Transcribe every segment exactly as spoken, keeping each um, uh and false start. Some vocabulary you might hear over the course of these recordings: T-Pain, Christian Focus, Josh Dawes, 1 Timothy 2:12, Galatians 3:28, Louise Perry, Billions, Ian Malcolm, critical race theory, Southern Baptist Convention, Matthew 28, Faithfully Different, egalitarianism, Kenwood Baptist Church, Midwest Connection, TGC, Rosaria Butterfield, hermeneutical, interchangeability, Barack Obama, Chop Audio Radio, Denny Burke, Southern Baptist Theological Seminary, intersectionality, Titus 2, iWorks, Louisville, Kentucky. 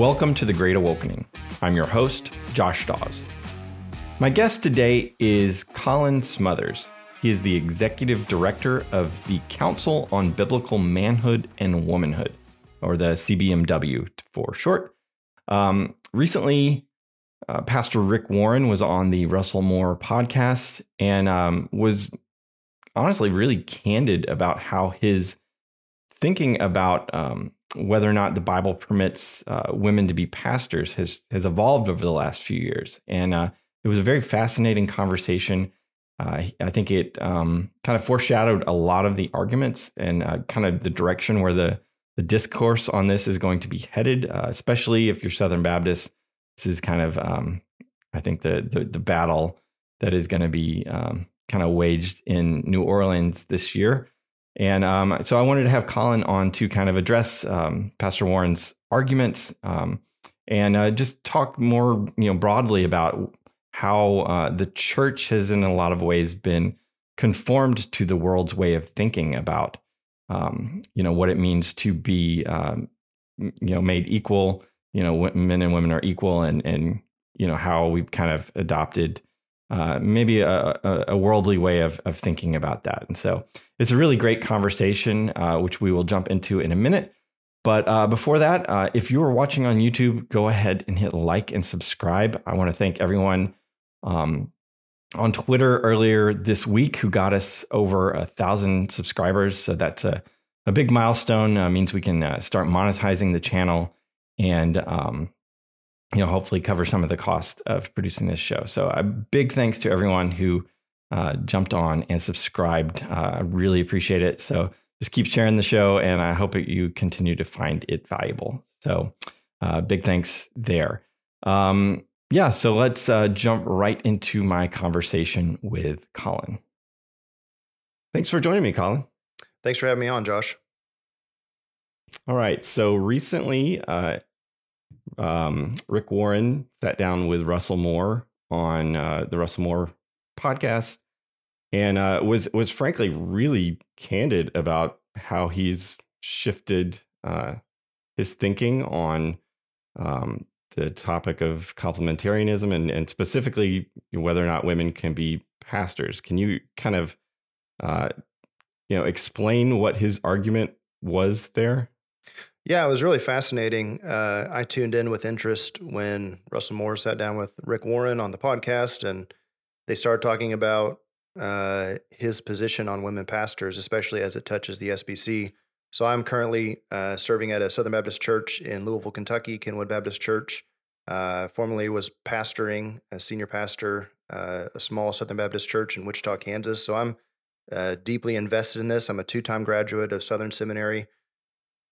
Welcome to The Great Awokening. I'm your host, Josh Dawes. My guest today is Colin Smothers. He is the Executive Director of the Council on Biblical Manhood and Womanhood, or the C B M W for short. Um, recently, uh, Pastor Rick Warren was on the Russell Moore podcast and um, was honestly really candid about how his thinking about um, whether or not the Bible permits uh, women to be pastors has has evolved over the last few years. And uh, it was a very fascinating conversation. Uh, I think it um, kind of foreshadowed a lot of the arguments and uh, kind of the direction where the The discourse on this is going to be headed, uh, especially if you're Southern Baptist. This is kind of, um, I think, the, the the battle that is going to be um, kind of waged in New Orleans this year. And um, so I wanted to have Colin on to kind of address um, Pastor Warren's arguments um, and uh, just talk more, you know, broadly about how uh, the church has, in a lot of ways, been conformed to the world's way of thinking about Um, you know, what it means to be, um, you know, made equal, you know, men and women are equal, and, and you know, how we've kind of adopted uh, maybe a, a worldly way of, of thinking about that. And so it's a really great conversation, uh, which we will jump into in a minute. But uh, before that, uh, if you are watching on YouTube, go ahead and hit like and subscribe. I want to thank everyone um, on Twitter earlier this week who got us over a thousand subscribers. So that's a, a big milestone. Uh, means we can uh, start monetizing the channel and, um, you know, hopefully cover some of the cost of producing this show. So a big thanks to everyone who uh, jumped on and subscribed. Uh, I really appreciate it. So just keep sharing the show, and I hope that you continue to find it valuable. So uh, big thanks there. Um, Yeah, so let's uh, jump right into my conversation with Colin. Thanks for joining me, Colin. Thanks for having me on, Josh. All right, so recently, uh, um, Rick Warren sat down with Russell Moore on uh, the Russell Moore podcast, and uh, was was frankly really candid about how he's shifted uh, his thinking on Um, the topic of complementarianism and, and specifically whether or not women can be pastors. Can you kind of, uh, you know, explain what his argument was there? Yeah, it was really fascinating. Uh, I tuned in with interest when Russell Moore sat down with Rick Warren on the podcast, and they started talking about uh, his position on women pastors, especially as it touches the S B C. So I'm currently uh, serving at a Southern Baptist church in Louisville, Kentucky, Kenwood Baptist Church. Uh, formerly was pastoring, a senior pastor, uh, a small Southern Baptist church in Wichita, Kansas. So I'm uh, deeply invested in this. I'm a two-time graduate of Southern Seminary.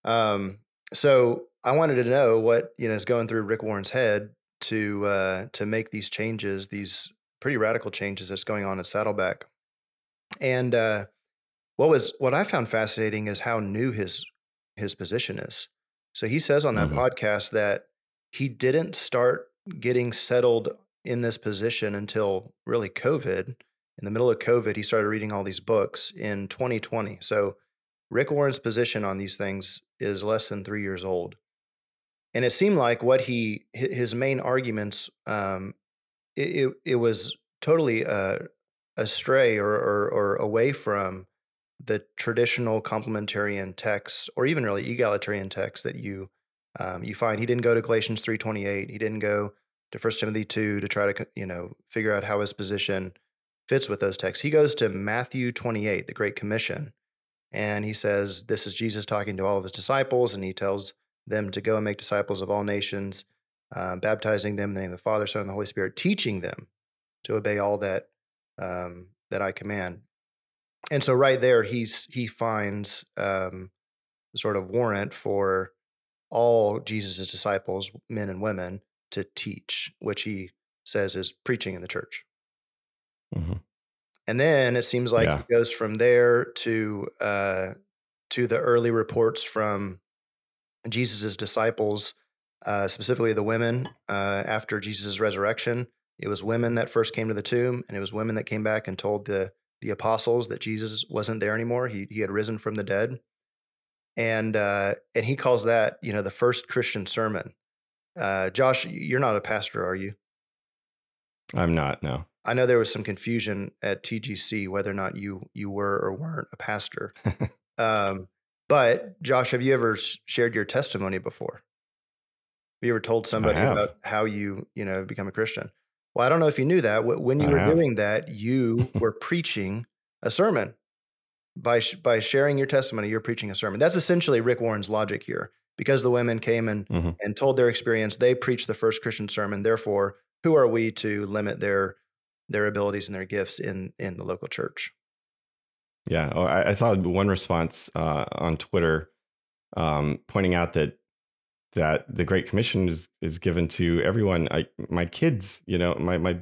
Um, so I wanted to know what you know is going through Rick Warren's head to uh, to make these changes, these pretty radical changes that's going on at Saddleback. And uh, What was what I found fascinating is how new his his position is. So he says on that mm-hmm. podcast that he didn't start getting settled in this position until really COVID. In the middle of COVID, he started reading all these books in twenty twenty. So Rick Warren's position on these things is less than three years old, and it seemed like what he his main arguments um, it, it it was totally uh, astray or, or or away from the traditional complementarian texts, or even really egalitarian texts that you um, you find. He didn't go to Galatians three twenty-eight. He didn't go to First Timothy two to try to you know figure out how his position fits with those texts. He goes to Matthew twenty-eight, the Great Commission, and he says, this is Jesus talking to all of his disciples, and he tells them to go and make disciples of all nations, uh, baptizing them in the name of the Father, Son, and the Holy Spirit, teaching them to obey all that um, that I command. And so right there, he's he finds um, sort of warrant for all Jesus' disciples, men and women, to teach, which he says is preaching in the church. Mm-hmm. And then it seems like yeah. he goes from there to uh, to the early reports from Jesus' disciples, uh, specifically the women, uh, after Jesus' resurrection. It was women that first came to the tomb, and it was women that came back and told the the apostles that Jesus wasn't there anymore. He he had risen from the dead. And uh, and he calls that, you know, the first Christian sermon. Uh, Josh, you're not a pastor, are you? I'm not, no. I know there was some confusion at T G C whether or not you you were or weren't a pastor. um, but Josh, have you ever shared your testimony before? Have you ever told somebody about how you, you know, become a Christian? Well, I don't know if you knew that. When you I were have. doing that, you were preaching a sermon. By by sharing your testimony, you're preaching a sermon. That's essentially Rick Warren's logic here. Because the women came and, mm-hmm. and told their experience, they preached the first Christian sermon. Therefore, who are we to limit their their abilities and their gifts in in the local church? Yeah, oh, I, I saw one response uh, on Twitter um, pointing out that that the Great Commission is is given to everyone. I, my kids, you know, my my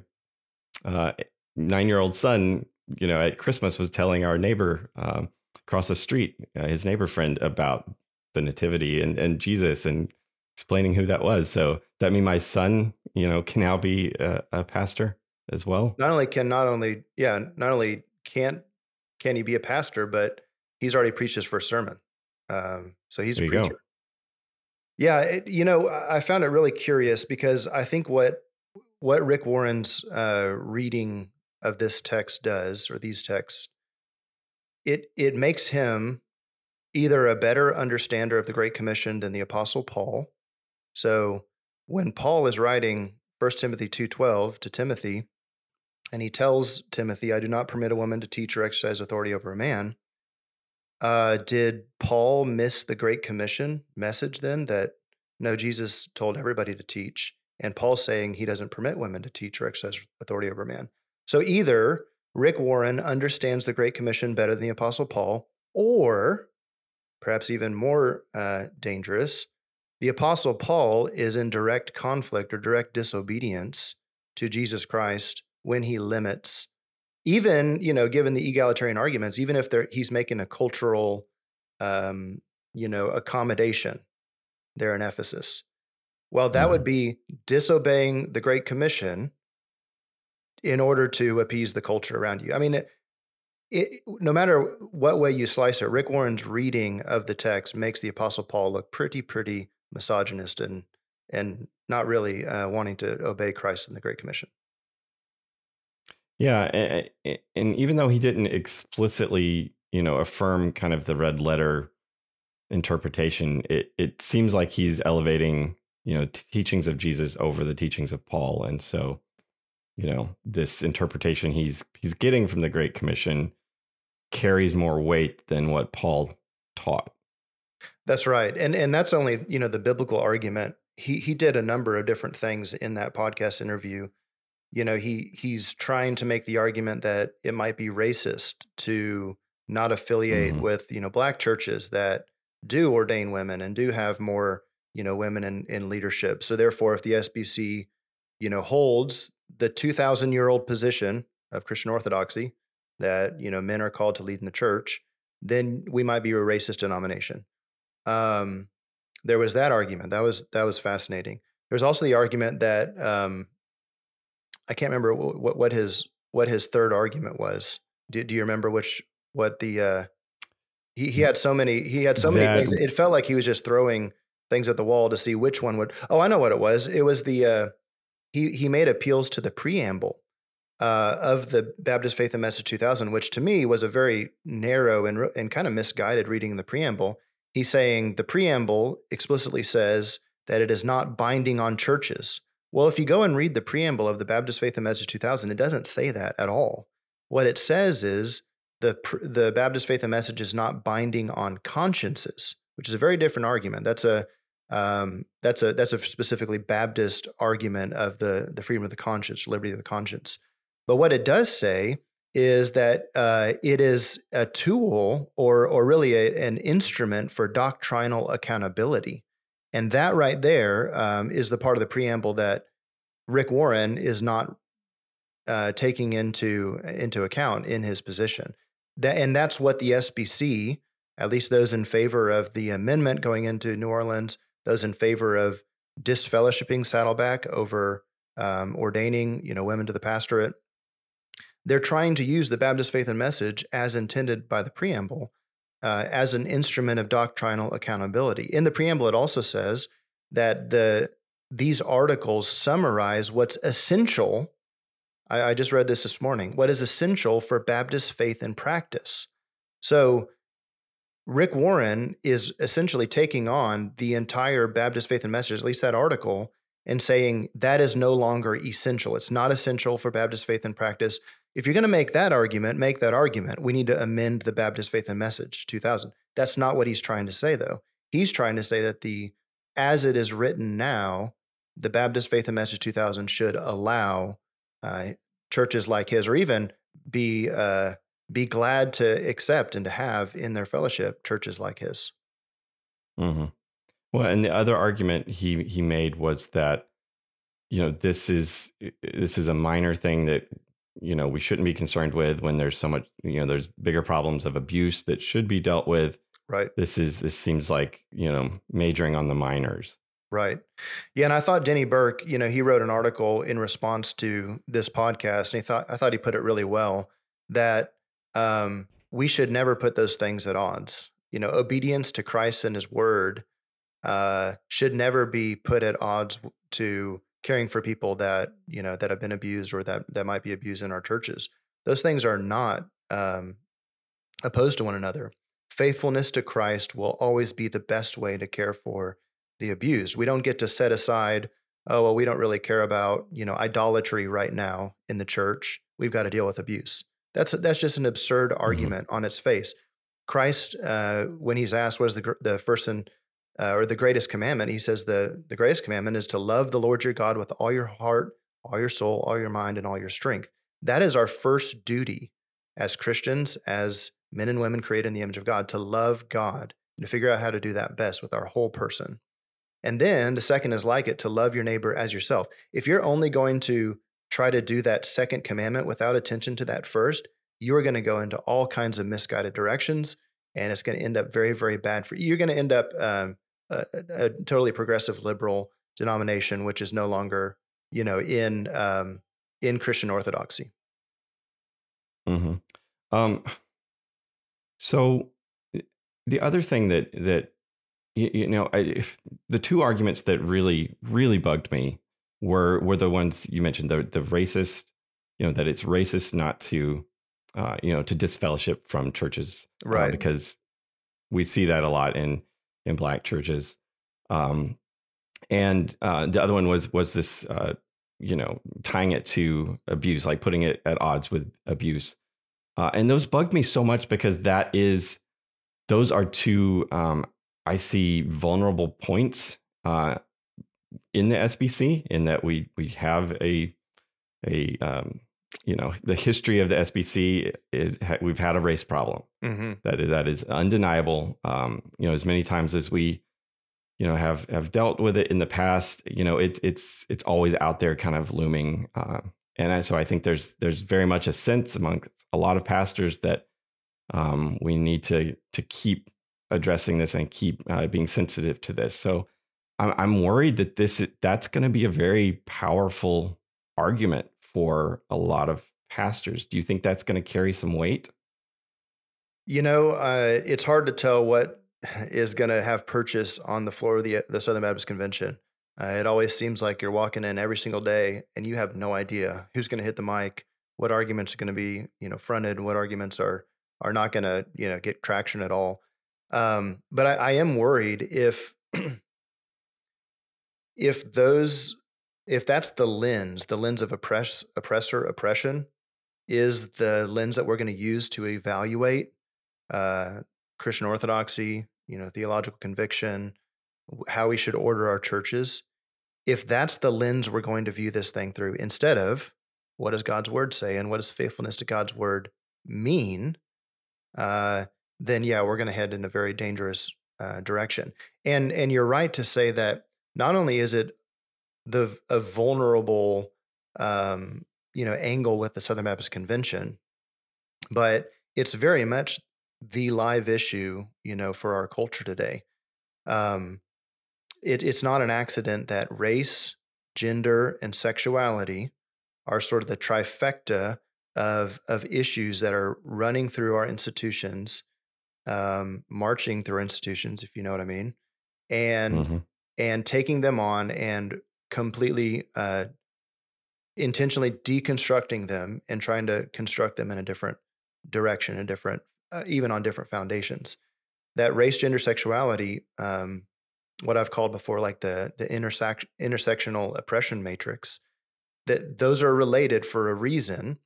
uh, nine year old son, you know, at Christmas was telling our neighbor um, across the street, uh, his neighbor friend, about the nativity and, and Jesus and explaining who that was. So does that mean my son, you know, can now be a, a pastor as well? Not only can, not only, yeah, not only can, can he be a pastor, but he's already preached his first sermon. Um, so he's there a preacher. Go. Yeah. It, you know, I found it really curious because I think what, what Rick Warren's uh, reading of this text does, or these texts, it, it makes him either a better understander of the Great Commission than the Apostle Paul. So when Paul is writing First Timothy two twelve to Timothy, and he tells Timothy, I do not permit a woman to teach or exercise authority over a man, uh, did Paul miss the Great Commission message then that, no, Jesus told everybody to teach, and Paul's saying he doesn't permit women to teach or exercise authority over a man? So either Rick Warren understands the Great Commission better than the Apostle Paul, or perhaps even more uh, dangerous, the Apostle Paul is in direct conflict or direct disobedience to Jesus Christ when he limits, even, you know, given the egalitarian arguments, even if they're, he's making a cultural, um, you know, accommodation there in Ephesus. Well, that would be disobeying the Great Commission in order to appease the culture around you. I mean, it, It, no matter what way you slice it, Rick Warren's reading of the text makes the Apostle Paul look pretty, pretty misogynist and and not really uh, wanting to obey Christ in the Great Commission. Yeah, and, and even though he didn't explicitly, you know, affirm kind of the red letter interpretation, it it seems like he's elevating, you know, teachings of Jesus over the teachings of Paul, and so, you know, this interpretation he's he's getting from the Great Commission carries more weight than what Paul taught. That's right. And and that's only, you know, the biblical argument. He he did a number of different things in that podcast interview. You know, he he's trying to make the argument that it might be racist to not affiliate mm-hmm. with, you know, black churches that do ordain women and do have more, you know, women in, in leadership. So therefore, if the S B C, you know, holds the two thousand year old position of Christian orthodoxy that, you know, men are called to lead in the church, then we might be a racist denomination. Um, there was that argument. That was, that was fascinating. There was also the argument that, um, I can't remember what, what his, what his third argument was. Do, do you remember which, what the, uh, he, he had so many, he had so many that, things. It felt like he was just throwing things at the wall to see which one would, oh, I know what it was. It was the, uh, He he made appeals to the preamble uh, of the Baptist Faith and Message two thousand, which to me was a very narrow and and kind of misguided reading of the preamble. He's saying the preamble explicitly says that it is not binding on churches. Well, if you go and read the preamble of the Baptist Faith and Message two thousand, it doesn't say that at all. What it says is the the Baptist Faith and Message is not binding on consciences, which is a very different argument. That's a Um, that's a that's a specifically Baptist argument of the the freedom of the conscience, liberty of the conscience. But what it does say is that uh, it is a tool or or really a, an instrument for doctrinal accountability, and that right there um, is the part of the preamble that Rick Warren is not uh, taking into into account in his position. That and that's what the S B C, at least those in favor of the amendment going into New Orleans, those in favor of disfellowshipping Saddleback over um, ordaining, you know, women to the pastorate, they're trying to use the Baptist Faith and Message as intended by the preamble uh, as an instrument of doctrinal accountability. In the preamble, it also says that the these articles summarize what's essential. I, I just read this this morning. What is essential for Baptist faith and practice? So Rick Warren is essentially taking on the entire Baptist Faith and Message, at least that article, and saying that is no longer essential. It's not essential for Baptist faith and practice. If you're going to make that argument, make that argument. We need to amend the Baptist Faith and Message two thousand. That's not what he's trying to say, though. He's trying to say that the as it is written now, the Baptist Faith and Message two thousand should allow uh, churches like his, or even be uh, be glad to accept and to have in their fellowship churches like his. Mm-hmm. Well, and the other argument he he made was that, you know, this is this is a minor thing that, you know, we shouldn't be concerned with when there's so much, you know, there's bigger problems of abuse that should be dealt with. Right. This is, this seems like, you know, majoring on the minors. Right. Yeah. And I thought Denny Burke, you know, he wrote an article in response to this podcast, and he thought, I thought he put it really well, that um, we should never put those things at odds. You know, obedience to Christ and his word uh, should never be put at odds to caring for people that, you know, that have been abused or that, that might be abused in our churches. Those things are not um, opposed to one another. Faithfulness to Christ will always be the best way to care for the abused. We don't get to set aside, oh, well, we don't really care about, you know, idolatry right now in the church. We've got to deal with abuse. That's that's just an absurd argument mm-hmm. on its face. Christ, uh, when he's asked what is the the first and uh, or the greatest commandment, he says the the greatest commandment is to love the Lord your God with all your heart, all your soul, all your mind, and all your strength. That is our first duty as Christians, as men and women created in the image of God, to love God and to figure out how to do that best with our whole person. And then the second is like it, to love your neighbor as yourself. If you're only going to try to do that second commandment without attention to that first, you're going to go into all kinds of misguided directions, and it's going to end up very, very bad for you. You're going to end up um, a, a totally progressive liberal denomination, which is no longer, you know, in um, in Christian orthodoxy. Mm-hmm. Um. So the other thing that, that you, you know, I, if the two arguments that really, really bugged me were were the ones you mentioned, the the racist, you know, that it's racist not to, uh, you know, to disfellowship from churches. Right. Uh, because we see that a lot in, in Black churches. Um, and uh, the other one was, was this, uh, you know, tying it to abuse, like putting it at odds with abuse. Uh, and those bugged me so much because that is, those are two, um, I see vulnerable points uh, in the S B C, in that we we have a, a um, you know, the history of the S B C is ha- we've had a race problem. Mm-hmm. That that is undeniable. Um, you know, as many times as we, you know, have have dealt with it in the past, you know, it's it's it's always out there, kind of looming. Uh, And so I think there's there's very much a sense among a lot of pastors that um, we need to to keep addressing this and keep uh, being sensitive to this. So I'm, I'm worried that this that's going to be a very powerful argument for a lot of pastors. Do you think that's going to carry some weight? You know, uh, it's hard to tell what is going to have purchase on the floor of the the Southern Baptist Convention. Uh, it always seems like you're walking in every single day and you have no idea who's going to hit the mic, what arguments are going to be, you know, fronted, what arguments are are not going to, you know, get traction at all. Um, but I, I am worried if if those if that's the lens, the lens of oppress, oppressor oppression is the lens that we're going to use to evaluate uh, Christian orthodoxy, you know, theological conviction, how we should order our churches. If that's the lens we're going to view this thing through, instead of what does God's word say and what does faithfulness to God's word mean, uh, then yeah, we're going to head in a very dangerous uh, direction. And and you're right to say that not only is it the a vulnerable um, you know angle with the Southern Baptist Convention, but it's very much the live issue you know for our culture today. Um, It, it's not an accident that race, gender, and sexuality are sort of the trifecta of of issues that are running through our institutions, um, marching through institutions, if you know what I mean, and mm-hmm. and taking them on and completely uh, intentionally deconstructing them and trying to construct them in a different direction, a different, uh, even on different foundations. That race, gender, sexuality, um, what I've called before, like the the intersex- intersectional oppression matrix, that those are related for a reason.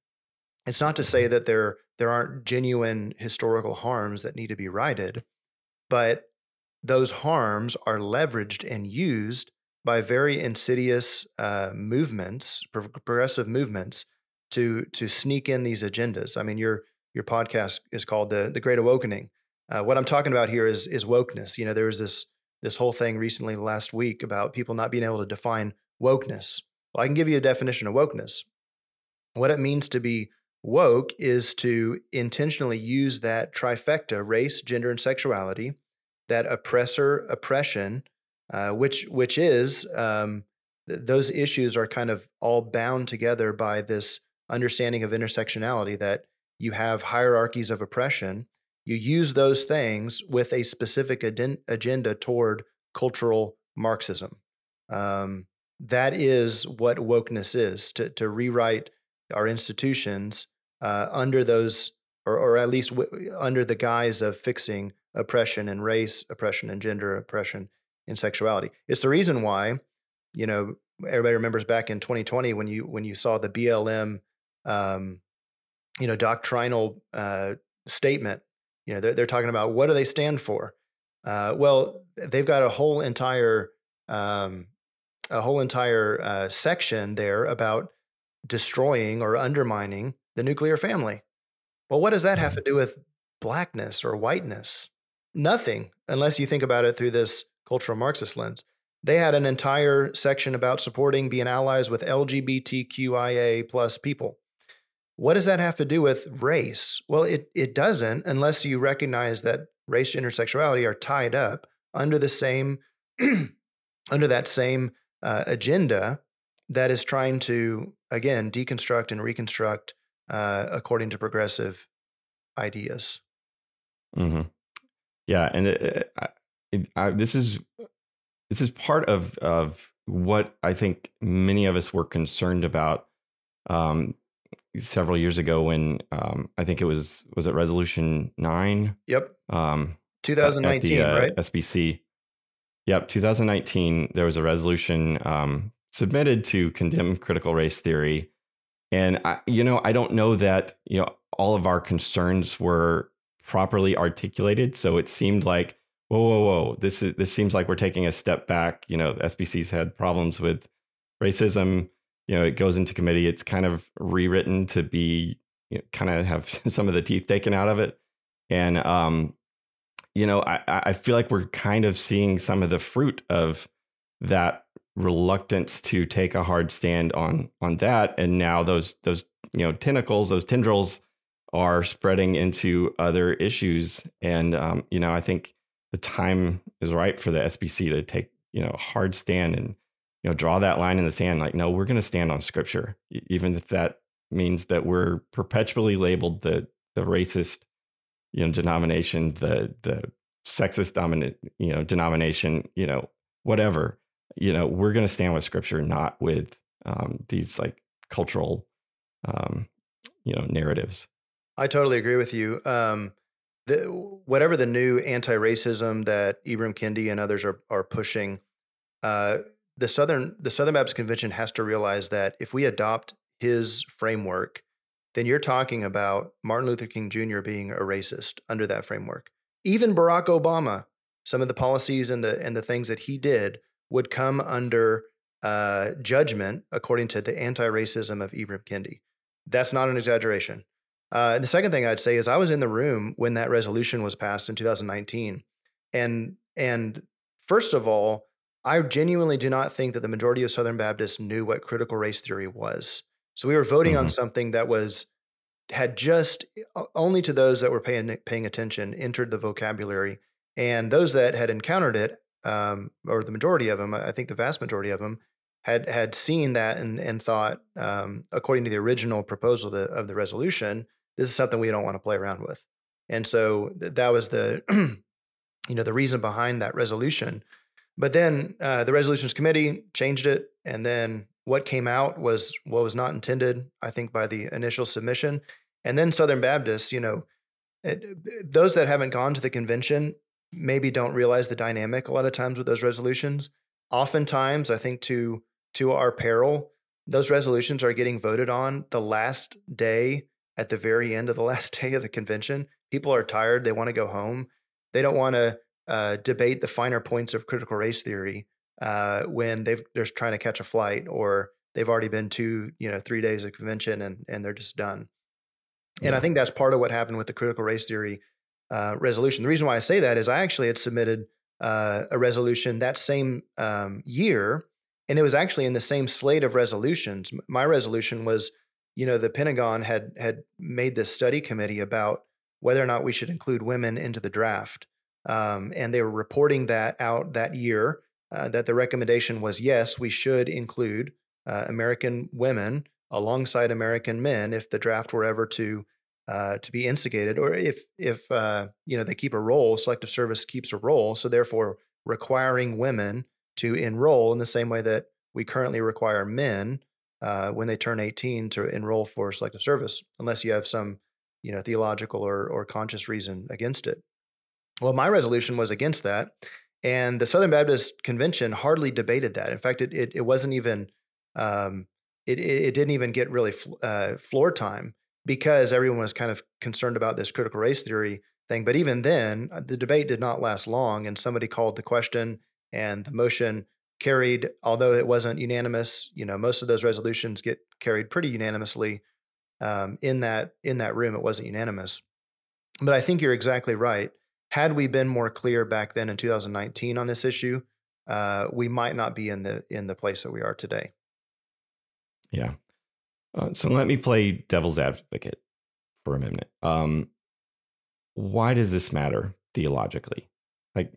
It's not to say that there there aren't genuine historical harms that need to be righted, but those harms are leveraged and used by very insidious uh, movements, pro- progressive movements, to to sneak in these agendas. I mean, your your podcast is called the The Great Awokening. Uh, what I'm talking about here is is wokeness. You know, there was this this whole thing recently last week about people not being able to define wokeness. Well, I can give you a definition of wokeness. What it means to be woke is to intentionally use that trifecta, race, gender, and sexuality, that oppressor oppression, uh, which which is um, th- those issues are kind of all bound together by this understanding of intersectionality, that you have hierarchies of oppression. You use those things with a specific aden- agenda toward cultural Marxism. Um, that is what wokeness is, to, to rewrite our institutions uh, under those, or, or at least w- under the guise of fixing oppression and race, oppression and gender, oppression and sexuality. It's the reason why, you know, everybody remembers back in twenty twenty when you when you saw the B L M, um, you know, doctrinal uh, statement. You know, they're, they're talking about what do they stand for? Uh, well, they've got a whole entire um, a whole entire uh, section there about destroying or undermining the nuclear family. Well, what does that have to do with blackness or whiteness? Nothing, unless you think about it through this cultural Marxist lens. They had an entire section about supporting being allies with L G B T Q I A plus people. What does that have to do with race? Well, it it doesn't, unless you recognize that race, gender, sexuality are tied up under the same under that same uh, agenda that is trying to, again, deconstruct and reconstruct uh, according to progressive ideas. Mm-hmm. Yeah, and it, it, it, I, this is this is part of of what I think many of us were concerned about um, several years ago when um, I think it was was it Resolution nine. Yep. Um, twenty nineteen, at the, uh, right? S B C. Yep. twenty nineteen. There was a resolution. Um, submitted to condemn critical race theory. And, I, you know, I don't know that, you know, all of our concerns were properly articulated. So it seemed like, whoa, whoa, whoa, this is, this seems like we're taking a step back. You know, S B C's had problems with racism. You know, it goes into committee. It's kind of rewritten to be, you know, kind of have some of the teeth taken out of it. And, um, you know, I, I feel like we're kind of seeing some of the fruit of that reluctance to take a hard stand on on that, and now those those you know tentacles, those tendrils, are spreading into other issues. And um, you know, I think the time is right for the S B C to take you know a hard stand and you know draw that line in the sand. Like, no, we're going to stand on Scripture, even if that means that we're perpetually labeled the the racist you know denomination, the the sexist dominant you know denomination, you know whatever. You know, we're going to stand with Scripture, not with um, these like cultural, um, you know, narratives. I totally agree with you. Um, the, whatever the new anti-racism that Ibram Kendi and others are are pushing, uh, the Southern the Southern Baptist Convention has to realize that if we adopt his framework, then you're talking about Martin Luther King Junior being a racist under that framework. Even Barack Obama, some of the policies and the and the things that he did would come under uh, judgment according to the anti-racism of Ibram Kendi. That's not an exaggeration. Uh, the second thing I'd say is I was in the room when that resolution was passed in two thousand nineteen. And, and first of all, I genuinely do not think that the majority of Southern Baptists knew what critical race theory was. So we were voting mm-hmm. on something that was had just, only to those that were paying paying attention, entered the vocabulary. And those that had encountered it, Um, or the majority of them, I think the vast majority of them, had had seen that and and thought, um, according to the original proposal of the, of the resolution, this is something we don't want to play around with. And so th- that was the, you know, the reason behind that resolution. But then uh, the resolutions committee changed it. And then what came out was what was not intended, I think, by the initial submission. And then Southern Baptists, you know, it, those that haven't gone to the convention maybe don't realize the dynamic a lot of times with those resolutions. Oftentimes, I think to to our peril, those resolutions are getting voted on the last day, at the very end of the last day of the convention. People are tired. They want to go home. They don't want to uh, debate the finer points of critical race theory uh, when they've, they're trying to catch a flight, or they've already been two, you know, three days of convention and and they're just done. Yeah. And I think that's part of what happened with the critical race theory uh, resolution. The reason why I say that is I actually had submitted uh, a resolution that same um, year, and it was actually in the same slate of resolutions. My resolution was, you know, the Pentagon had had made this study committee about whether or not we should include women into the draft. Um, and they were reporting that out that year, uh, that the recommendation was, yes, we should include uh, American women alongside American men if the draft were ever to uh, to be instigated, or if, if uh, you know, they keep a role, Selective Service keeps a role, so therefore requiring women to enroll in the same way that we currently require men uh, when they turn eighteen to enroll for Selective Service, unless you have some, you know, theological or or conscious reason against it. Well, my resolution was against that, and the Southern Baptist Convention hardly debated that. In fact, it it, it wasn't even um, it it didn't even get really fl- uh, floor time, because everyone was kind of concerned about this critical race theory thing. But even then, the debate did not last long, and somebody called the question, and the motion carried, although it wasn't unanimous. You know, most of those resolutions get carried pretty unanimously. Um, in that in that room, it wasn't unanimous. But I think you're exactly right. Had we been more clear back then in two thousand nineteen on this issue, uh, we might not be in the in the place that we are today. Yeah. Uh, so let me play devil's advocate for a minute. Um, why does this matter theologically? Like,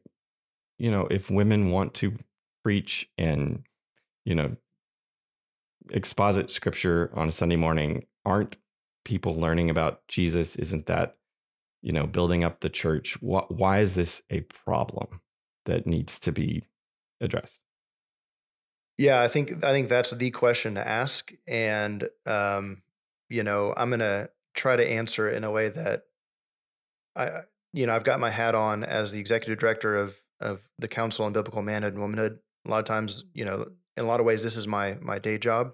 you know, if women want to preach and, you know, exposit scripture on a Sunday morning, aren't people learning about Jesus? Isn't that, you know, building up the church? Why, why is this a problem that needs to be addressed? Yeah, I think I think that's the question to ask, and um, you know, I'm gonna try to answer it in a way that I, you know, I've got my hat on as the executive director of of the Council on Biblical Manhood and Womanhood. A lot of times, you know, in a lot of ways, this is my my day job.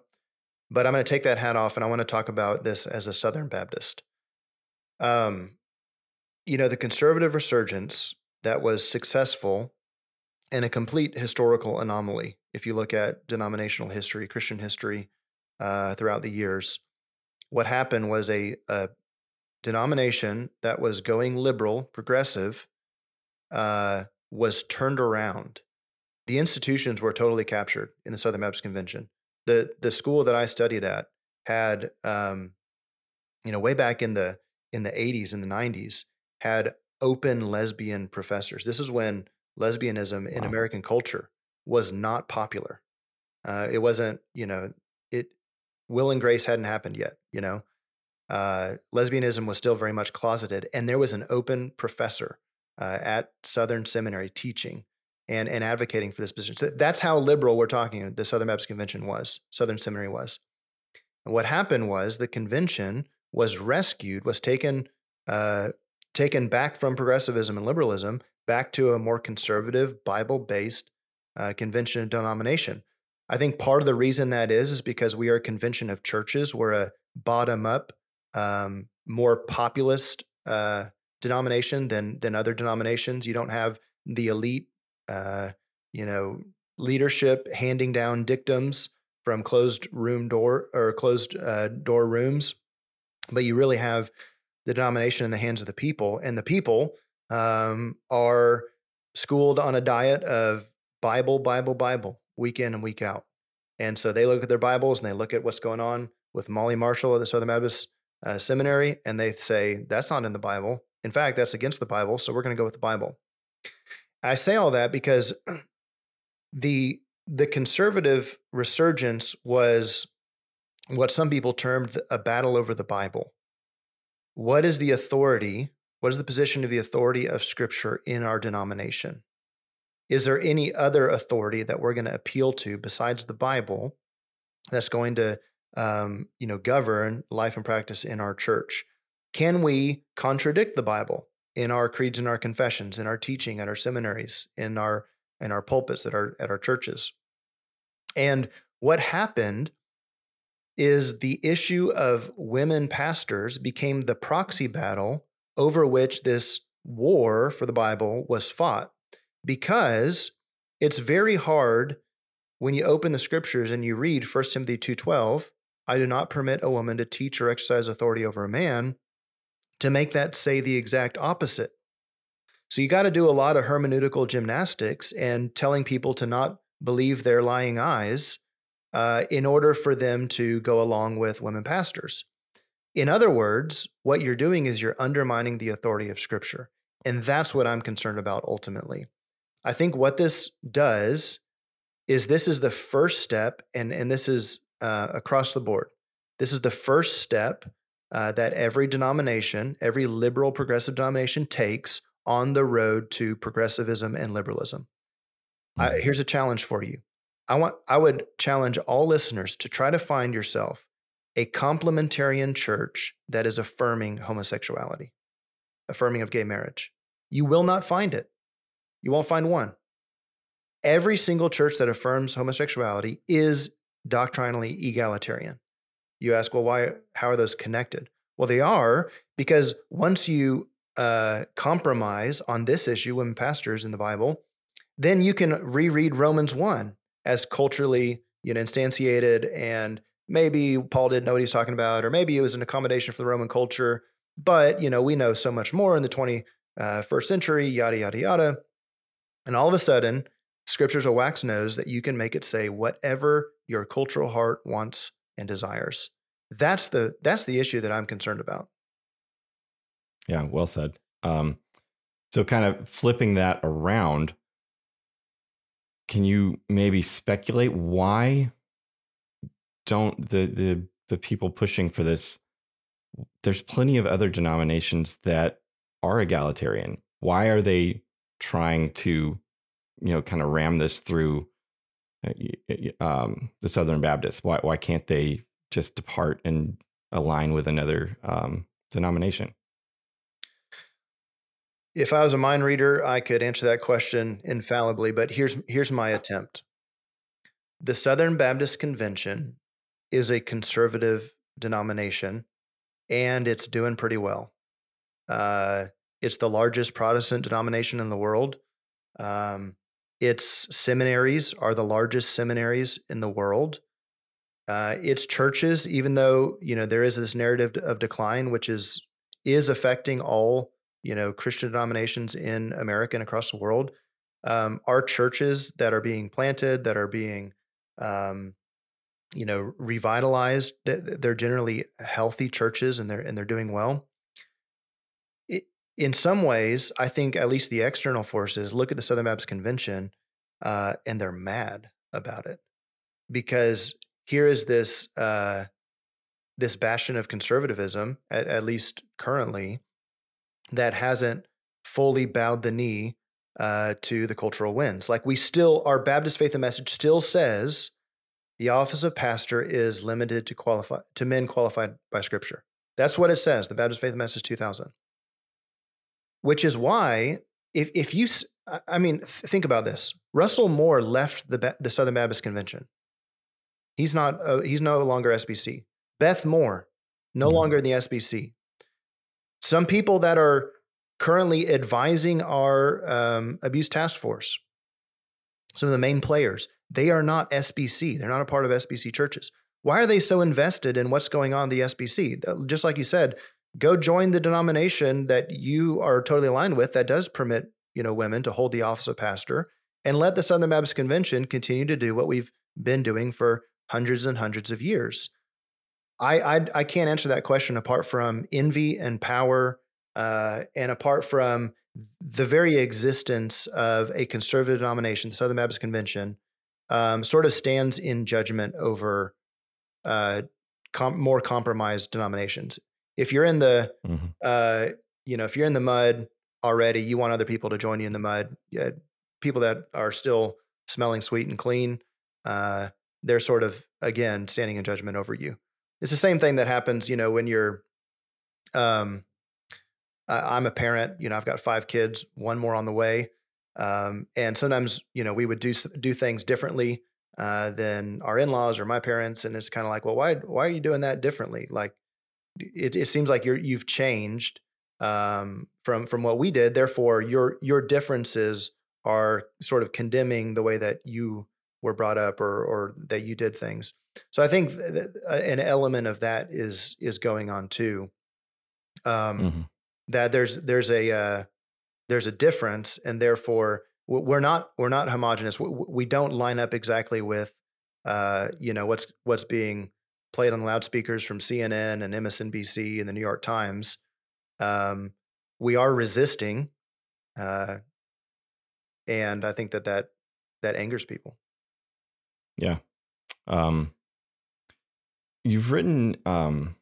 But I'm going to take that hat off, and I want to talk about this as a Southern Baptist. Um, you know, the conservative resurgence that was successful and a complete historical anomaly, if you look at denominational history, Christian history uh, throughout the years, what happened was a, a denomination that was going liberal, progressive, uh, was turned around. The institutions were totally captured in the Southern Baptist Convention. The the school that I studied at had, um, you know, way back in the in the eighties and the nineties, had open lesbian professors. This is when lesbianism wow. in American culture was not popular. Uh, it wasn't, you know, it. Will and Grace hadn't happened yet. You know, uh, lesbianism was still very much closeted, and there was an open professor uh, at Southern Seminary teaching and and advocating for this position. So that's how liberal we're talking, the Southern Baptist Convention was, Southern Seminary was. And what happened was the convention was rescued, was taken uh, taken back from progressivism and liberalism back to a more conservative, Bible-based uh, convention and denomination. I think part of the reason that is is because we are a convention of churches. We're a bottom-up, um, more populist uh, denomination than than other denominations. You don't have the elite, Uh, you know, leadership handing down dictums from closed room door or closed uh, door rooms, but you really have the denomination in the hands of the people, and the people um, are schooled on a diet of Bible, Bible, Bible, week in and week out, and so they look at their Bibles and they look at what's going on with Molly Marshall at the Southern Baptist uh, Seminary, and they say that's not in the Bible. In fact, that's against the Bible, so we're going to go with the Bible. I say all that because the the conservative resurgence was what some people termed a battle over the Bible. What is the authority? What is the position of the authority of Scripture in our denomination? is there any other authority that we're going to appeal to besides the Bible that's going to, um, you know, govern life and practice in our church? Can we contradict the Bible in our creeds and our confessions, in our teaching at our seminaries, in our in our pulpits at our at our churches? And what happened is the issue of women pastors became the proxy battle over which this war for the Bible was fought, because it's very hard when you open the scriptures and you read First Timothy two twelve, I do not permit a woman to teach or exercise authority over a man, to make that say the exact opposite. So you got to do a lot of hermeneutical gymnastics and telling people to not believe their lying eyes uh, in order for them to go along with women pastors. In other words, what you're doing is you're undermining the authority of Scripture. And that's what I'm concerned about ultimately. I think what this does is this is the first step, and, and this is uh, across the board. This is the first step Uh, that every denomination, every liberal progressive denomination takes on the road to progressivism and liberalism. Mm-hmm. I, here's a challenge for you. I want I would challenge all listeners to try to find yourself a complementarian church that is affirming homosexuality, affirming of gay marriage. You will not find it. You won't find one. Every single church that affirms homosexuality is doctrinally egalitarian. You ask, well, why? How are those connected? Well, they are, because once you uh, compromise on this issue, women pastors in the Bible, then you can reread Romans one as culturally, you know, instantiated, and maybe Paul didn't know what he's talking about, or maybe it was an accommodation for the Roman culture. But you know, we know so much more in the twenty-first century, yada yada yada, and all of a sudden, Scripture's a wax nose that you can make it say whatever your cultural heart wants and desires. That's the that's the issue that I'm concerned about. Yeah, well said. Um, so kind of flipping that around, can you maybe speculate why don't the the the people pushing for this? There's plenty of other denominations that are egalitarian. Why are they trying to, you know, kind of ram this through Um, the Southern Baptists? Why why can't they just depart and align with another um, denomination? If I was a mind reader, I could answer that question infallibly, but here's here's my attempt. The Southern Baptist Convention is a conservative denomination, and it's doing pretty well. Uh, it's the largest Protestant denomination in the world. Um Its seminaries are the largest seminaries in the world. Uh, its churches, even though, you know, there is this narrative of decline, which is is affecting all, you know, Christian denominations in America and across the world, um, are churches that are being planted, that are being, um, you know, revitalized. They're generally healthy churches, and they're and they're doing well. In some ways, I think at least the external forces look at the Southern Baptist Convention uh, and they're mad about it, because here is this uh, this bastion of conservatism, at, at least currently, that hasn't fully bowed the knee uh, to the cultural winds. Like we still, our Baptist Faith and Message still says the office of pastor is limited to qualify to men qualified by Scripture. That's what it says. The Baptist Faith and Message two thousand. Which is why, if if you, I mean, th- think about this. Russell Moore left the ba- the Southern Baptist Convention. He's not. Uh, he's no longer S B C. Beth Moore, no mm-hmm. longer in the S B C. Some people that are currently advising our um, abuse task force, some of the main players, they are not S B C. They're not a part of S B C churches. Why are they so invested in what's going on in the S B C? Just like you said, go join the denomination that you are totally aligned with that does permit, you know, women to hold the office of pastor, and let the Southern Baptist Convention continue to do what we've been doing for hundreds and hundreds of years. I I, I can't answer that question apart from envy and power, uh, and apart from the very existence of a conservative denomination. The Southern Baptist Convention um, sort of stands in judgment over uh, com- more compromised denominations. If you're in the, mm-hmm. uh, you know, if you're in the mud already, you want other people to join you in the mud. Yeah, people that are still smelling sweet and clean, uh, they're sort of, again, standing in judgment over you. It's the same thing that happens, you know, when you're, um, I'm a parent, you know, I've got five kids, one more on the way. Um, and sometimes, you know, we would do, do things differently, uh, than our in-laws or my parents. And it's kind of like, well, why, why are you doing that differently? Like, it, it seems like you're, you've changed, um, from, from what we did. Therefore your, your differences are sort of condemning the way that you were brought up or, or that you did things. So I think that an element of that is, is going on too. Um, mm-hmm. That there's, there's a, uh, there's a difference, and therefore we're not, we're not homogenous. We, we don't line up exactly with, uh, you know, what's, what's being played on loudspeakers from C N N and M S N B C and the New York Times. Um, we are resisting. Uh, and I think that that, that angers people. Yeah. Um, you've written, um,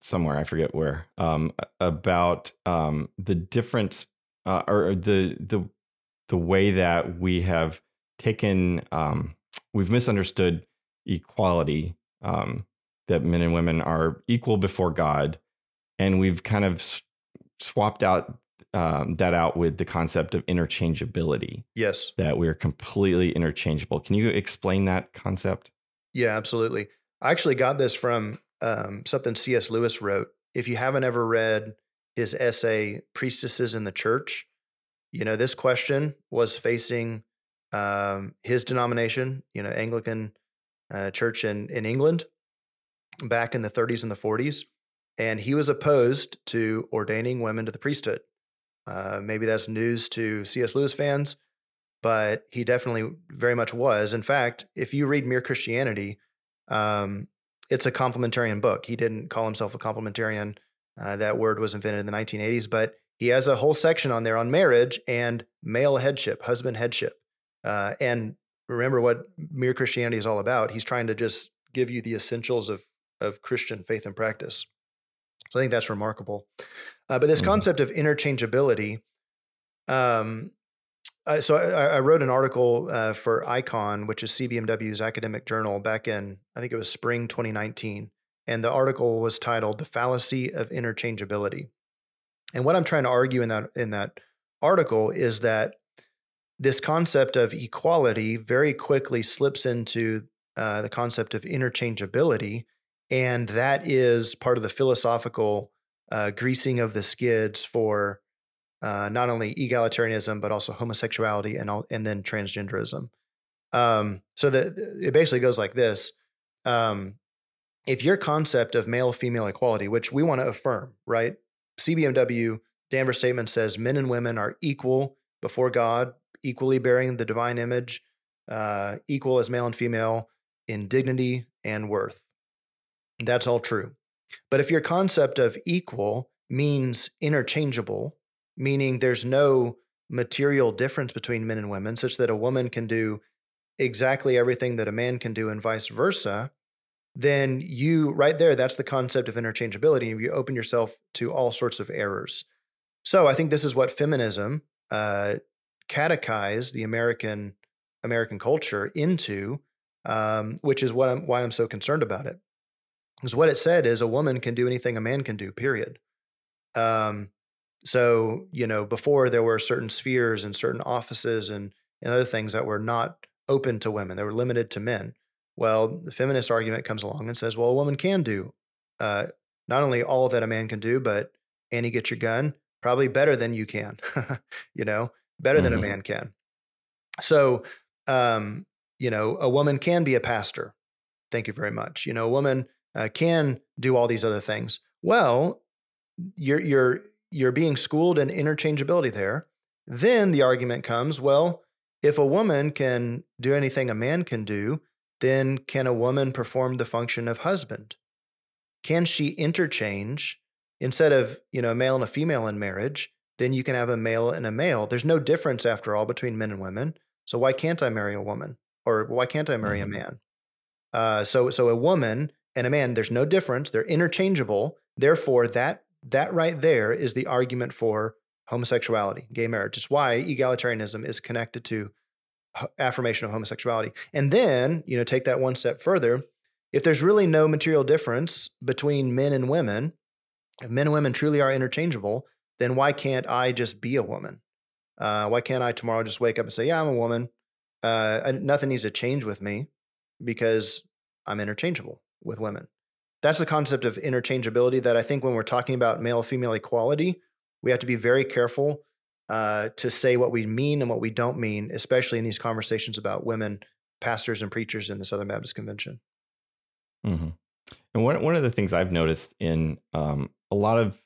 somewhere, I forget where, um, about, um, the difference, uh, or the, the, the way that we have taken, um, we've misunderstood equality, um, that men and women are equal before God. And we've kind of s- swapped out, um, that out with the concept of interchangeability. Yes. That we are completely interchangeable. Can you explain that concept? Yeah, absolutely. I actually got this from, Um, something C S Lewis wrote. If you haven't ever read his essay, Priestesses in the Church, you know, this question was facing um, his denomination, you know, Anglican uh, church in, in England back in the thirties and the forties. And he was opposed to ordaining women to the priesthood. Uh, maybe that's news to C S Lewis fans, but he definitely very much was. In fact, if you read Mere Christianity, um, it's a complementarian book. He didn't call himself a complementarian. Uh, that word was invented in the nineteen eighties, but he has a whole section on there on marriage and male headship, husband headship. Uh, and remember what Mere Christianity is all about. He's trying to just give you the essentials of, of Christian faith and practice. So I think that's remarkable. Uh, but this mm-hmm. concept of interchangeability, um, uh, so I, I wrote an article uh, for ICON, which is C B M W's academic journal, back in, I think it was spring twenty nineteen. And the article was titled The Fallacy of Interchangeability. And what I'm trying to argue in that, in that article is that this concept of equality very quickly slips into uh, the concept of interchangeability. And that is part of the philosophical uh, greasing of the skids for Uh, not only egalitarianism, but also homosexuality and all, and then transgenderism. Um, so the, it basically goes like this. Um, if your concept of male-female equality, which we want to affirm, right? C B M W, Danvers Statement says men and women are equal before God, equally bearing the divine image, uh, equal as male and female in dignity and worth. That's all true. But if your concept of equal means interchangeable, meaning there's no material difference between men and women, such that a woman can do exactly everything that a man can do and vice versa, then you, right there, that's the concept of interchangeability, and you open yourself to all sorts of errors. So I think this is what feminism uh, catechized the American American culture into, um, which is what I'm, why I'm so concerned about it. Because what it said is a woman can do anything a man can do, period. Um, So, you know, before there were certain spheres and certain offices and, and other things that were not open to women. They were limited to men. Well, the feminist argument comes along and says, well, a woman can do uh, not only all that a man can do, but Annie, get your gun, probably better than you can, you know, better mm-hmm. than a man can. So, um, you know, a woman can be a pastor. Thank you very much. You know, a woman uh, can do all these other things. Well, you're, you're, you're being schooled in interchangeability there. Then the argument comes, well, if a woman can do anything a man can do, then can a woman perform the function of husband? Can she interchange instead of, you know, a male and a female in marriage? Then you can have a male and a male. There's no difference after all between men and women. So why can't I marry a woman, or why can't I marry mm-hmm. a man? Uh, so, so a woman and a man, there's no difference. They're interchangeable. Therefore that That right there is the argument for homosexuality, gay marriage. It's why egalitarianism is connected to affirmation of homosexuality. And then, you know, take that one step further. If there's really no material difference between men and women, if men and women truly are interchangeable, then why can't I just be a woman? Uh, why can't I tomorrow just wake up and say, yeah, I'm a woman. Uh, I, nothing needs to change with me because I'm interchangeable with women. That's the concept of interchangeability that I think when we're talking about male-female equality, we have to be very careful uh, to say what we mean and what we don't mean, especially in these conversations about women, pastors and preachers in the Southern Baptist Convention. Mm-hmm. And one one of the things I've noticed in um, a lot of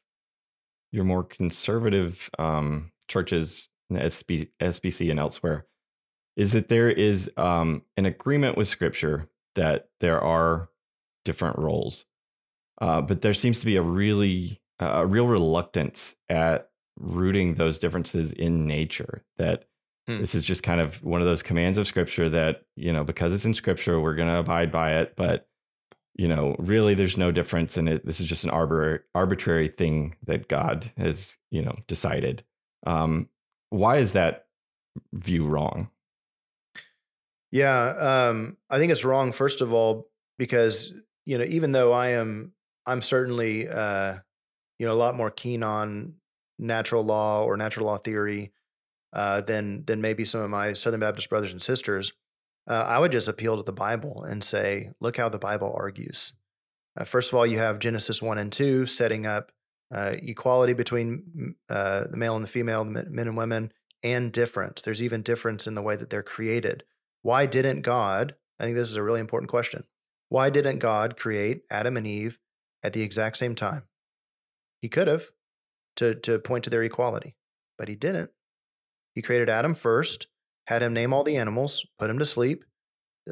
your more conservative um, churches, S B C and elsewhere, is that there is um, an agreement with Scripture that there are different roles, uh, but there seems to be a really uh, a real reluctance at rooting those differences in nature. That hmm. this is just kind of one of those commands of Scripture that, you know, because it's in Scripture, we're going to abide by it. But you know, really, there's no difference in it. This is just an arbor- arbitrary thing that God has, you know, decided. Um, why is that view wrong? Yeah, um, I think it's wrong, first of all, because, you know, even though I am, I'm certainly, uh, you know, a lot more keen on natural law or natural law theory uh, than than maybe some of my Southern Baptist brothers and sisters, uh, I would just appeal to the Bible and say, look how the Bible argues. Uh, first of all, you have Genesis one and two setting up uh, equality between uh, the male and the female, the men and women, and difference. There's even difference in the way that they're created. Why didn't God, I think this is a really important question, why didn't God create Adam and Eve at the exact same time? He could have, to, to point to their equality, but he didn't. He created Adam first, had him name all the animals, put him to sleep.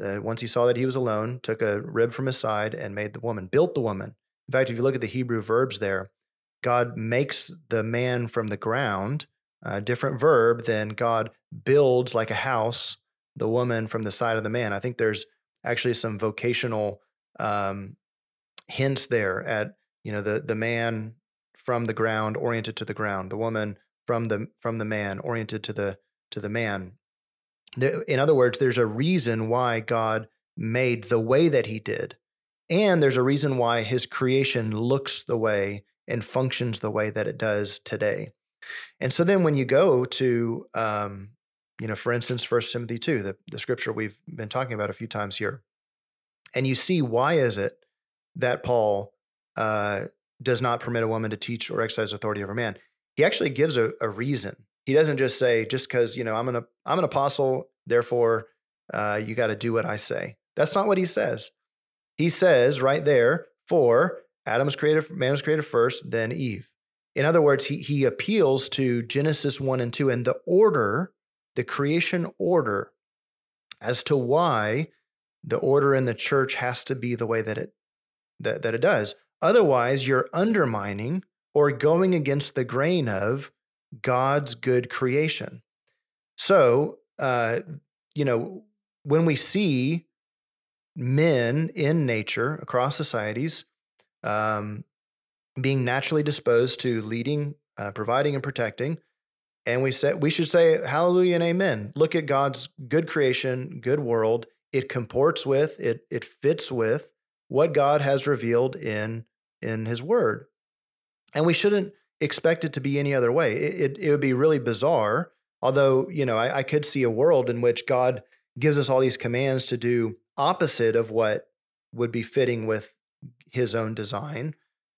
Uh, once he saw that he was alone, took a rib from his side and made the woman, built the woman. In fact, if you look at the Hebrew verbs there, God makes the man from the ground, a different verb than God builds like a house the woman from the side of the man. I think there's actually some vocational um, hints there at, you know, the the man from the ground oriented to the ground, the woman from the from the man oriented to the to the man. There, in other words, there's a reason why God made the way that he did, and there's a reason why his creation looks the way and functions the way that it does today. And so then when you go to um, you know, for instance, First Timothy two, the, the scripture we've been talking about a few times here. And you see why is it that Paul uh, does not permit a woman to teach or exercise authority over man. He actually gives a, a reason. He doesn't just say, just because, you know, I'm an, I'm an apostle, therefore uh, you got to do what I say. That's not what he says. He says right there, for Adam was created, man was created first, then Eve. In other words, he he appeals to Genesis one and two and the order, the creation order, as to why the order in the church has to be the way that it that, that it does. Otherwise, you're undermining or going against the grain of God's good creation. So, uh, you know, when we see men in nature across societies um, being naturally disposed to leading, uh, providing, and protecting, and we say, we should say hallelujah and amen. Look at God's good creation, good world. It comports with, it it fits with what God has revealed in, in his word. And we shouldn't expect it to be any other way. It, it, it would be really bizarre, although, you know, I, I could see a world in which God gives us all these commands to do opposite of what would be fitting with his own design.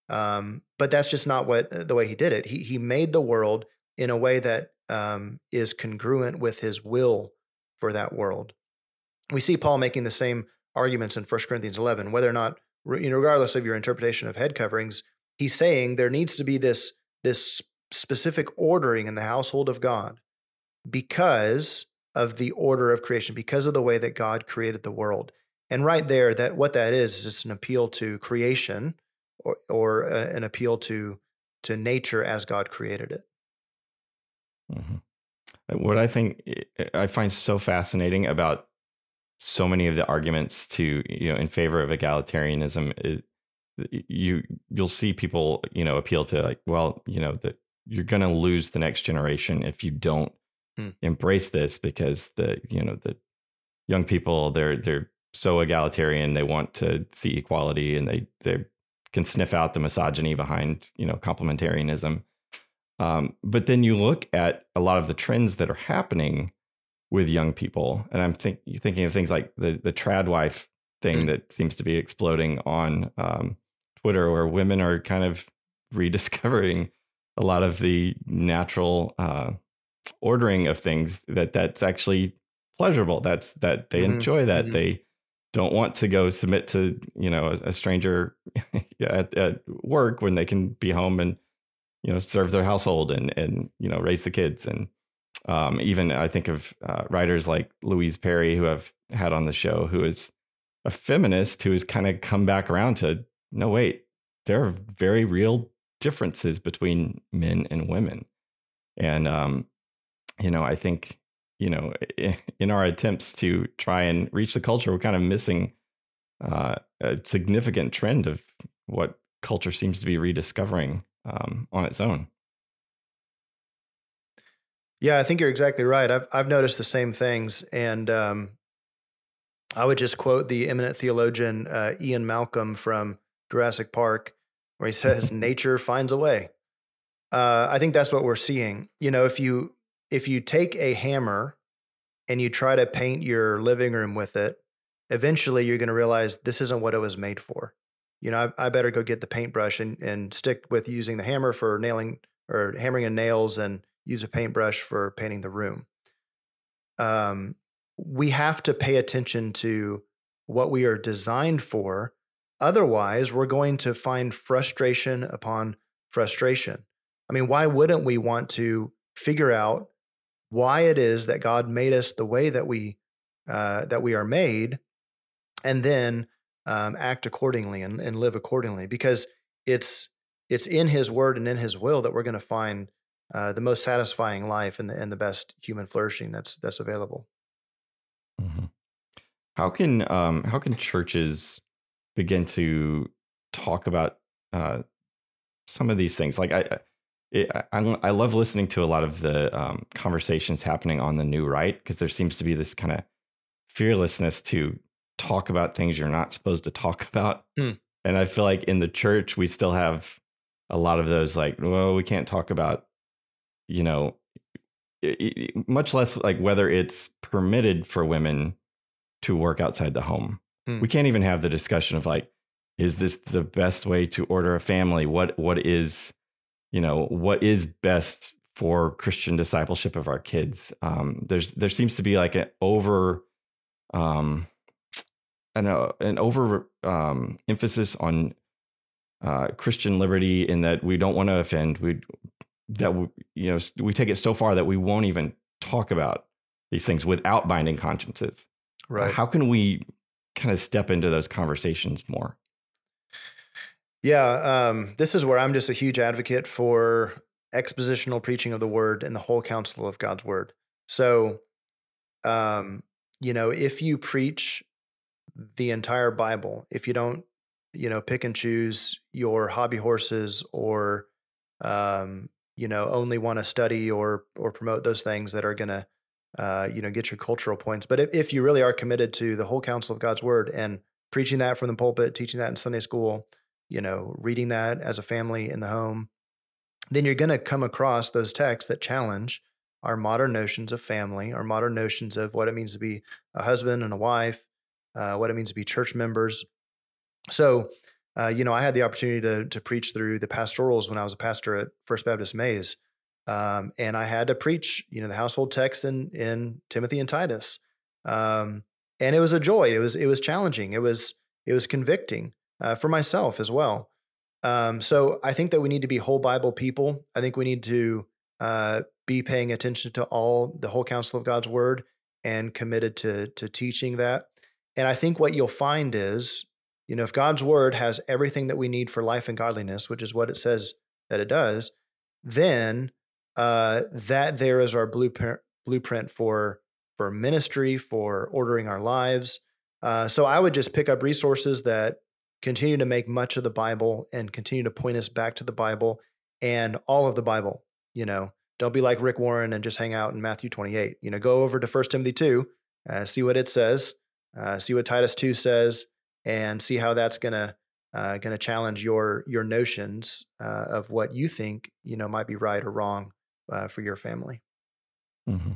Um, but that's just not what the way he did it. He he made the world in a way that um, is congruent with his will for that world. We see Paul making the same arguments in First Corinthians eleven, whether or not, you know, regardless of your interpretation of head coverings, he's saying there needs to be this, this specific ordering in the household of God because of the order of creation, because of the way that God created the world. And right there, that what that is, is it's an appeal to creation or, or a, an appeal to, to nature as God created it. Mm-hmm. What I think I find so fascinating about so many of the arguments to, you know, in favor of egalitarianism, is you, you'll see people, you know, appeal to like, well, you know, the you're going to lose the next generation if you don't hmm. embrace this, because the, you know, the young people, they're, they're so egalitarian. They want to see equality, and they, they can sniff out the misogyny behind, you know, complementarianism. Um, but then you look at a lot of the trends that are happening with young people. And I'm think, thinking of things like the, the trad wife thing that seems to be exploding on um, Twitter, where women are kind of rediscovering a lot of the natural uh, ordering of things, that that's actually pleasurable. That's that they mm-hmm. enjoy that. Mm-hmm. They don't want to go submit to, you know, a, a stranger at, at work when they can be home and, you know, serve their household and, and, you know, raise the kids. And um, even I think of uh, writers like Louise Perry, who I've had on the show, who is a feminist who has kind of come back around to, no, wait, there are very real differences between men and women. And, um, you know, I think, you know, in our attempts to try and reach the culture, we're kind of missing uh, a significant trend of what culture seems to be rediscovering um, on its own. Yeah, I think you're exactly right. I've I've noticed the same things. And um, I would just quote the eminent theologian uh, Ian Malcolm from Jurassic Park, where he says, "Nature finds a way." Uh, I think that's what we're seeing. You know, if you if you take a hammer and you try to paint your living room with it, eventually you're going to realize this isn't what it was made for. You know, I, I better go get the paintbrush and and stick with using the hammer for nailing or hammering in nails, and use a paintbrush for painting the room. Um, we have to pay attention to what we are designed for. Otherwise, we're going to find frustration upon frustration. I mean, why wouldn't we want to figure out why it is that God made us the way that we uh, that we are made, and then um, act accordingly and, and live accordingly? Because it's it's in His Word and in His will that we're going to find Uh, the most satisfying life and the and the best human flourishing that's that's available. Mm-hmm. How can um, how can churches begin to talk about uh, some of these things? Like I, it, I I love listening to a lot of the um, conversations happening on the new right, because there seems to be this kind of fearlessness to talk about things you're not supposed to talk about, mm. and I feel like in the church we still have a lot of those, like, well, we can't talk about, you know, it, it, much less like whether it's permitted for women to work outside the home. Mm. We can't even have the discussion of, like, is this the best way to order a family? What, what is, you know, what is best for Christian discipleship of our kids? Um, there's, there seems to be like an over, um, I don't know, an over um, emphasis on uh, Christian liberty, in that we don't want to offend. We, that we, you know, we take it so far that we won't even talk about these things without binding consciences. Right. How can we kind of step into those conversations more? Yeah. Um, this is where I'm just a huge advocate for expositional preaching of the word and the whole counsel of God's word. So, um, you know, if you preach the entire Bible, if you don't, you know, pick and choose your hobby horses, or, um, you know, only want to study or or promote those things that are going to, uh, you know, get your cultural points. But if, if you really are committed to the whole counsel of God's word and preaching that from the pulpit, teaching that in Sunday school, you know, reading that as a family in the home, then you're going to come across those texts that challenge our modern notions of family, our modern notions of what it means to be a husband and a wife, uh, what it means to be church members. So, Uh, you know, I had the opportunity to to preach through the pastorals when I was a pastor at First Baptist Mays, um, and I had to preach, you know, the household texts in in Timothy and Titus, um, and it was a joy. It was it was challenging. It was it was convicting uh, for myself as well. Um, so I think that we need to be whole Bible people. I think we need to uh, be paying attention to all the whole counsel of God's word and committed to to teaching that. And I think what you'll find is, you know, if God's word has everything that we need for life and godliness, which is what it says that it does, then uh, that there is our blueprint blueprint for for ministry, for ordering our lives. Uh, so I would just pick up resources that continue to make much of the Bible and continue to point us back to the Bible and all of the Bible. you know, don't be like Rick Warren and just hang out in Matthew twenty-eight. You know, go over to First Timothy two, uh, see what it says, uh, see what Titus two says, and see how that's going to uh, going to challenge your your notions uh, of what you think, you know, might be right or wrong uh, for your family. Mm-hmm.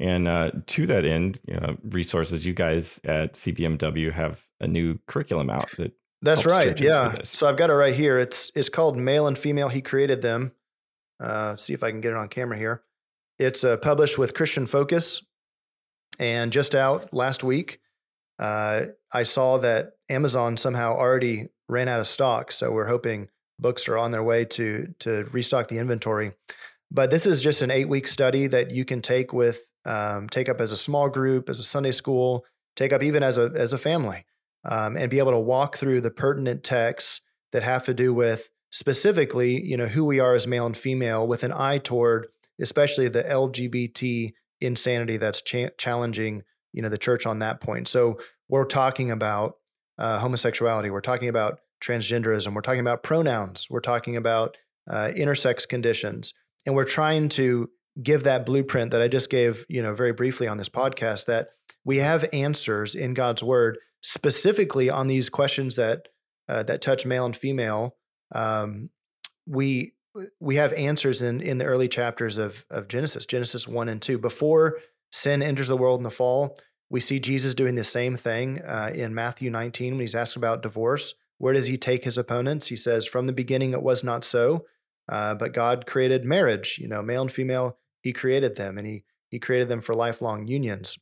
And uh, to that end, you know, resources, you guys at C B M W have a new curriculum out. That That's right. Yeah. So I've got it right here. It's it's called Male and Female He Created Them. Uh, see if I can get it on camera here. It's uh, published with Christian Focus, and just out last week. Uh, I saw that Amazon somehow already ran out of stock, so we're hoping books are on their way to to restock the inventory. But this is just an eight-week study that you can take with um, take up as a small group, as a Sunday school, take up even as a as a family, um, and be able to walk through the pertinent texts that have to do with specifically, you know, who we are as male and female, with an eye toward especially the L G B T insanity that's cha- challenging, you know, the church on that point. So we're talking about uh, homosexuality. We're talking about transgenderism. We're talking about pronouns. We're talking about uh, intersex conditions. And we're trying to give that blueprint that I just gave, you know, very briefly on this podcast, that we have answers in God's word specifically on these questions that uh, that touch male and female. Um, we we have answers in in the early chapters of of Genesis, Genesis one and two, before sin enters the world in the fall. We see Jesus doing the same thing uh, in Matthew nineteen when he's asked about divorce. Where does he take his opponents? He says, from the beginning it was not so, uh, but God created marriage. You know, male and female, he created them, and he he created them for lifelong unions.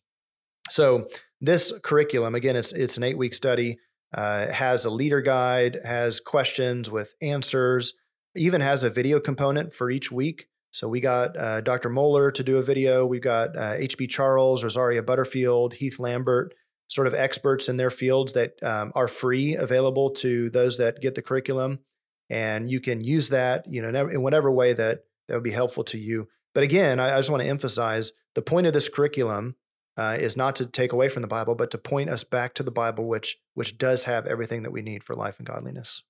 So this curriculum, again, it's it's an eight-week study, uh, has a leader guide, has questions with answers, even has a video component for each week. So we got uh, Doctor Moeller to do a video. We've got uh, H B Charles, Rosaria Butterfield, Heath Lambert, sort of experts in their fields that um, are free, available to those that get the curriculum. And you can use that, you know, in whatever way that, that would be helpful to you. But again, I, I just want to emphasize the point of this curriculum uh, is not to take away from the Bible, but to point us back to the Bible, which which does have everything that we need for life and godliness.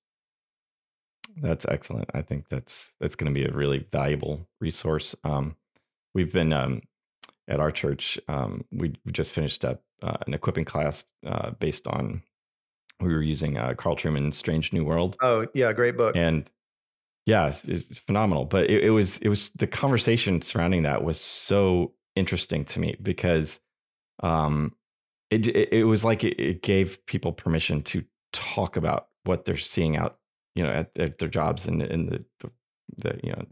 That's excellent. I think that's that's going to be a really valuable resource. Um, we've been um, at our church. Um, we, we just finished up uh, an equipping class uh, based on we were using uh, Carl Truman's Strange New World. Oh yeah, great book. And yeah, it's, it's phenomenal. But it, it was it was the conversation surrounding that was so interesting to me, because um, it, it it was like it, it gave people permission to talk about what they're seeing out, you know, at, at their jobs and in the, the, the, you know,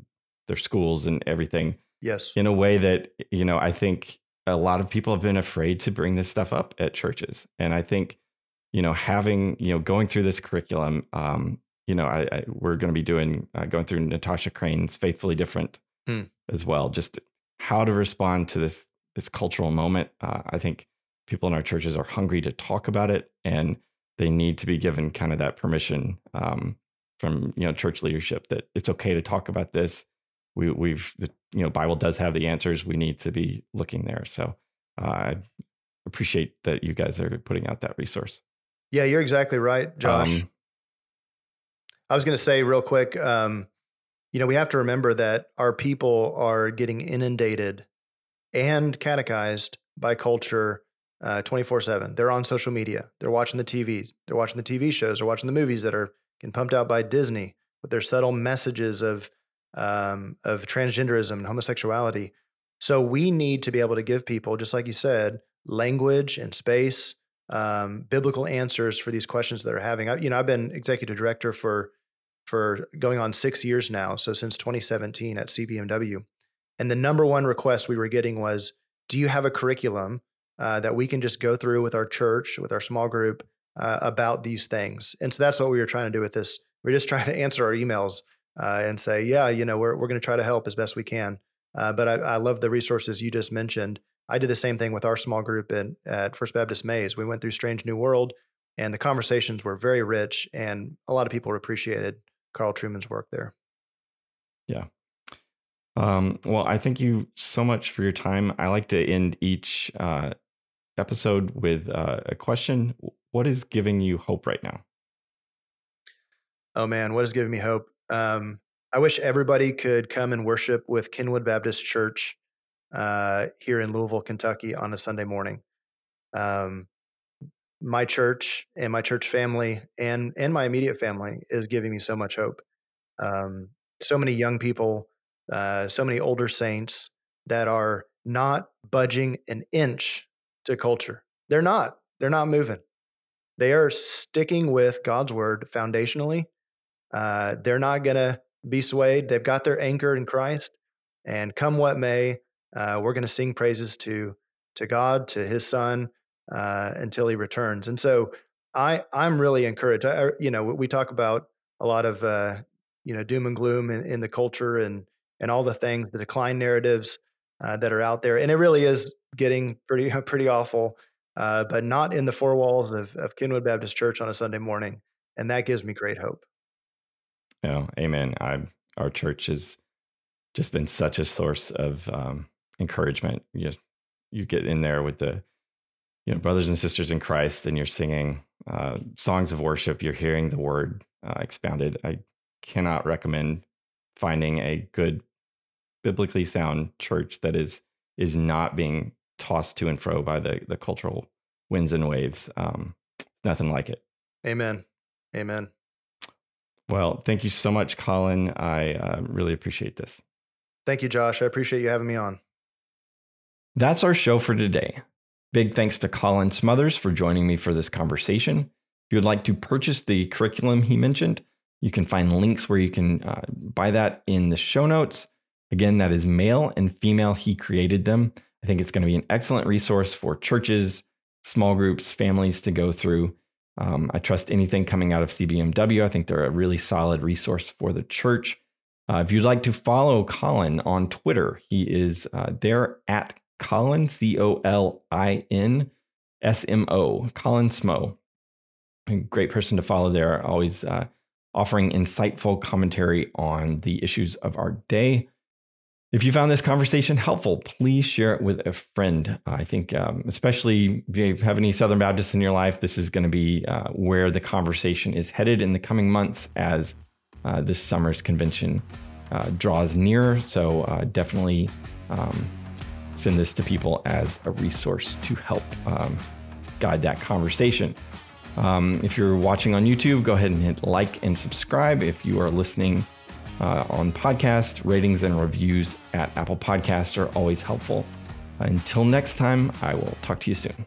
their schools and everything. Yes. In a way that, you know, I think a lot of people have been afraid to bring this stuff up at churches. And I think, you know, having, you know, going through this curriculum, um, you know, I, I we're going to be doing, uh, going through Natasha Crane's Faithfully Different hmm. as well, just how to respond to this, this cultural moment. Uh, I think people in our churches are hungry to talk about it, and they need to be given kind of that permission, um, from, you know, church leadership, that it's okay to talk about this. We, we've, the, you know, Bible does have the answers. We need to be looking there. So uh, I appreciate that you guys are putting out that resource. Yeah, you're exactly right, Josh. Um, I was going to say real quick, um, you know, we have to remember that our people are getting inundated and catechized by culture uh, twenty-four seven. They're on social media. They're watching the T V. They're watching the T V shows. They're watching the movies that are and pumped out by Disney with their subtle messages of um, of transgenderism and homosexuality. So we need to be able to give people, just like you said, language and space, um, biblical answers for these questions that they're having. I, you know, I've been executive director for for going on six years now, so since twenty seventeen at C B M W. And the number one request we were getting was, do you have a curriculum uh, that we can just go through with our church, with our small group, Uh, about these things? And so that's what we were trying to do with this. We're just trying to answer our emails uh, and say, yeah, you know, we're we're going to try to help as best we can. Uh, but I, I love the resources you just mentioned. I did the same thing with our small group in, at First Baptist Mays. We went through Strange New World, and the conversations were very rich, and a lot of people appreciated Carl Truman's work there. Yeah. Um, well, I thank you so much for your time. I like to end each uh, episode with uh, a question. What is giving you hope right now? Oh man, what is giving me hope? Um, I wish everybody could come and worship with Kenwood Baptist Church uh, here in Louisville, Kentucky on a Sunday morning. Um, my church and my church family and, and my immediate family is giving me so much hope. Um, so many young people, uh, so many older saints that are not budging an inch to culture. They're not. They're not moving. They are sticking with God's word foundationally. Uh, they're not going to be swayed. They've got their anchor in Christ. And come what may, uh, we're going to sing praises to to God, to His Son, uh, until He returns. And so, I I'm really encouraged. I, you know, we talk about a lot of uh, you know doom and gloom in, in the culture and and all the things, the decline narratives uh, that are out there, and it really is getting pretty pretty awful. Uh, but not in the four walls of, of Kenwood Baptist Church on a Sunday morning, and that gives me great hope. Oh, amen. I, our church has just been such a source of um, encouragement. You, just, you get in there with the, you know, brothers and sisters in Christ, and you're singing uh, songs of worship. You're hearing the word uh, expounded. I cannot recommend finding a good, biblically sound church that is is not being tossed to and fro by the the cultural winds and waves. Um, nothing like it. Amen. Amen. Well, thank you so much, Colin. I uh, really appreciate this. Thank you, Josh. I appreciate you having me on. That's our show for today. Big thanks to Colin Smothers for joining me for this conversation. If you would like to purchase the curriculum he mentioned, you can find links where you can uh, buy that in the show notes. Again, that is Male and Female He Created Them. I think it's going to be an excellent resource for churches, small groups, families to go through. Um, I trust anything coming out of C B M W. I think they're a really solid resource for the church. Uh, if you'd like to follow Colin on Twitter, he is uh, there at Colin, C O L I N S M O, Colin Smo. A great person to follow there, always uh, offering insightful commentary on the issues of our day. If you found this conversation helpful, please share it with a friend. I think, um, especially if you have any Southern Baptists in your life, this is going to be uh, where the conversation is headed in the coming months as uh, this summer's convention uh, draws near. So uh, definitely um, send this to people as a resource to help um, guide that conversation. Um, if you're watching on YouTube, go ahead and hit like and subscribe. If you are listening Uh, on podcast, ratings and reviews at Apple Podcasts are always helpful. Until next time, I will talk to you soon.